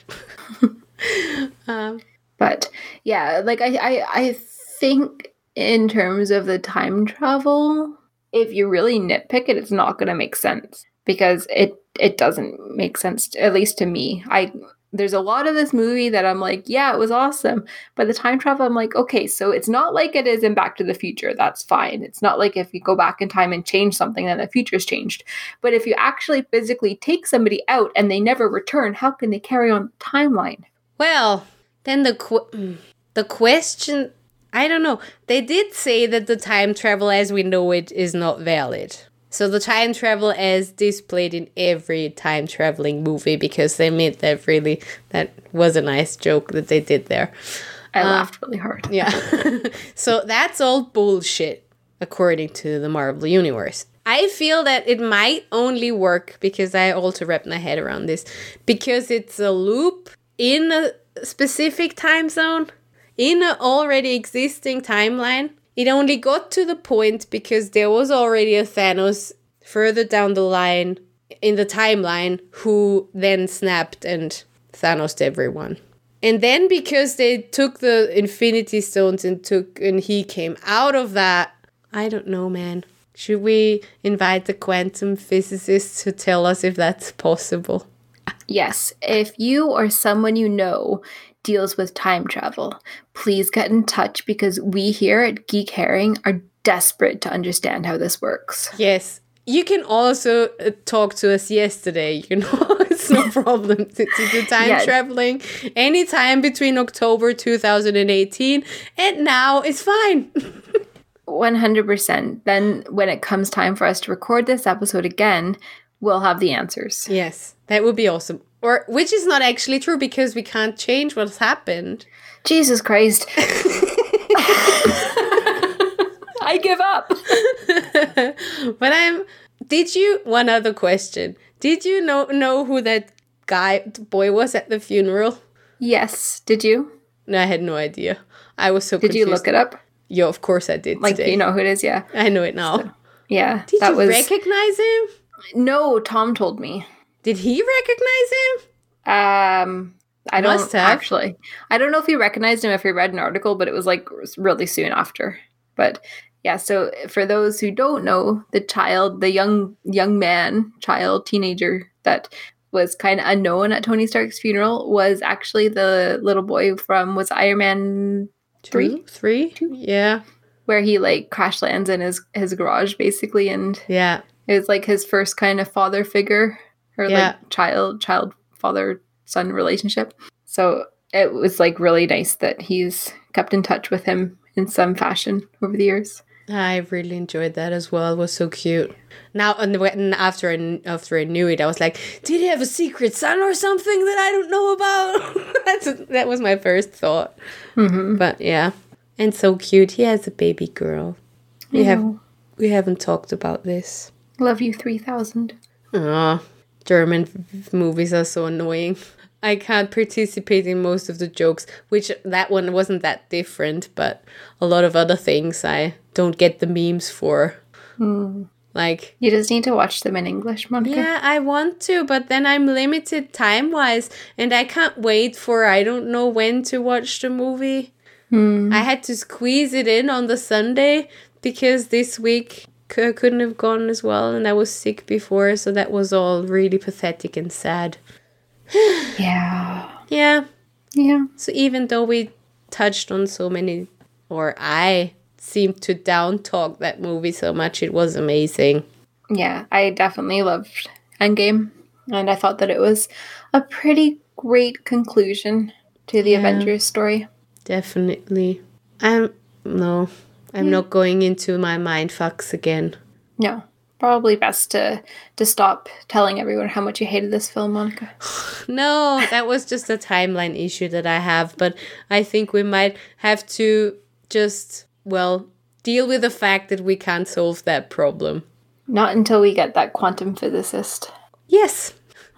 um, but, yeah, like, I, I, I think in terms of the time travel, if you really nitpick it, it's not going to make sense. Because it, it doesn't make sense, to, at least to me. I... There's a lot of this movie that I'm like, yeah, it was awesome. But the time travel, I'm like, okay, so it's not like it is in Back to the Future. That's fine. It's not like if you go back in time and change something, then the future's changed. But if you actually physically take somebody out and they never return, how can they carry on the timeline? Well, then the qu- the question, I don't know. They did say that the time travel as we know it is not valid. So the time travel as displayed in every time traveling movie, because they made that really, that was a nice joke that they did there. I um, laughed really hard. Yeah. So that's all bullshit, according to the Marvel Universe. I feel that it might only work, because I also wrapped my head around this, because it's a loop in a specific time zone, in an already existing timeline. It only got to the point because there was already a Thanos further down the line in the timeline who then snapped and Thanosed everyone. And then because they took the Infinity Stones and took and he came out of that, I don't know, man. Should we invite the quantum physicists to tell us if that's possible? Yes, if you or someone you know deals with time travel, please get in touch because we here at Geek Herring are desperate to understand how this works. Yes. You can also uh, talk to us yesterday, you know. It's no problem to, to do time yes. traveling. Anytime between October two thousand eighteen and now is fine. one hundred percent. Then when it comes time for us to record this episode again, we'll have the answers. Yes, that would be awesome. Or, which is not actually true because we can't change what's happened. Jesus Christ. I give up. But I'm... Did you... One other question. Did you know, know who that guy, the boy was at the funeral? Yes. Did you? No, I had no idea. I was so did confused. Did you look it up? Yeah, of course I did like, today. You know who it is, yeah. I know it now. So, yeah. Did that you was... recognize him? No, Tom told me. Did he recognize him? Um, I don't Must have. actually. I don't know if he recognized him if he read an article, but it was like really soon after. But yeah, so for those who don't know, the child, the young young man, child, teenager that was kind of unknown at Tony Stark's funeral was actually the little boy from was Iron Man three, three, two? Yeah, where he like crash lands in his his garage basically, and yeah, it was like his first kind of father figure. Or, yeah. like, child, child, father, son relationship. So it was, like, really nice that he's kept in touch with him in some fashion over the years. I really enjoyed that as well. It was so cute. Now, and after I, after I knew it, I was like, did he have a secret son or something that I don't know about? That's, that was my first thought. Mm-hmm. But, yeah. And so cute. He has a baby girl. We, have, we haven't talked about this. Love you three thousand. Aw. German f- movies are so annoying. I can't participate in most of the jokes, which that one wasn't that different, but a lot of other things I don't get the memes for. Mm. Like you just need to watch them in English, Monica. Yeah, I want to, but then I'm limited time-wise, and I can't wait for I don't know when to watch the movie. Mm. I had to squeeze it in on the Sunday because this week... I couldn't have gone as well, and I was sick before, so that was all really pathetic and sad. Yeah. Yeah. Yeah. So even though we touched on so many, or I seemed to down-talk that movie so much, it was amazing. Yeah, I definitely loved Endgame, and I thought that it was a pretty great conclusion to the yeah, Avengers story. Definitely. I'm... No... I'm not going into my mind fucks again. No. probably best to to stop telling everyone how much you hated this film, Monica. No, that was just a timeline issue that I have, but I think we might have to just, well, deal with the fact that we can't solve that problem. Not until we get that quantum physicist. Yes.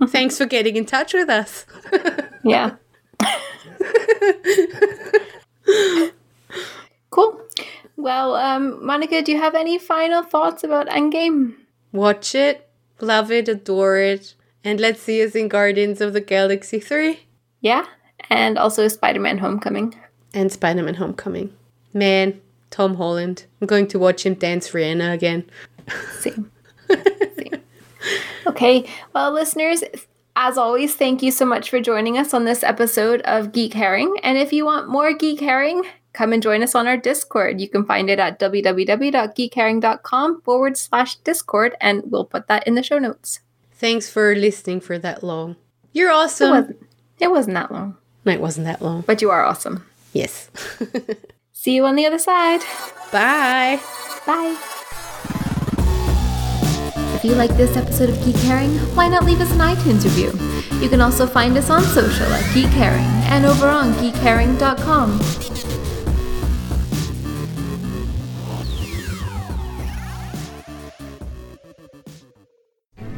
Thanks for getting in touch with us. Yeah. Cool. Well, um, Monica, do you have any final thoughts about Endgame? Watch it, love it, adore it, and let's see us in Guardians of the Galaxy three. Yeah, and also Spider-Man Homecoming. And Spider-Man Homecoming. Man, Tom Holland. I'm going to watch him dance Rihanna again. Same. Same. Okay, well, listeners, as always, thank you so much for joining us on this episode of Geek Herring. And if you want more Geek Herring, come and join us on our Discord. You can find it at www.geekherring.com forward slash Discord, and we'll put that in the show notes. Thanks for listening for that long. You're awesome. It wasn't, it wasn't that long. No, it wasn't that long. But you are awesome. Yes. See you on the other side. Bye. Bye. If you like this episode of Geek Herring, why not leave us an iTunes review? You can also find us on social at Geek Herring and over on geek herring dot com.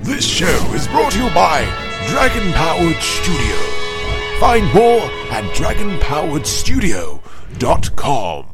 This show is brought to you by Dragon Powered Studio. Find more at dragon powered studio dot com.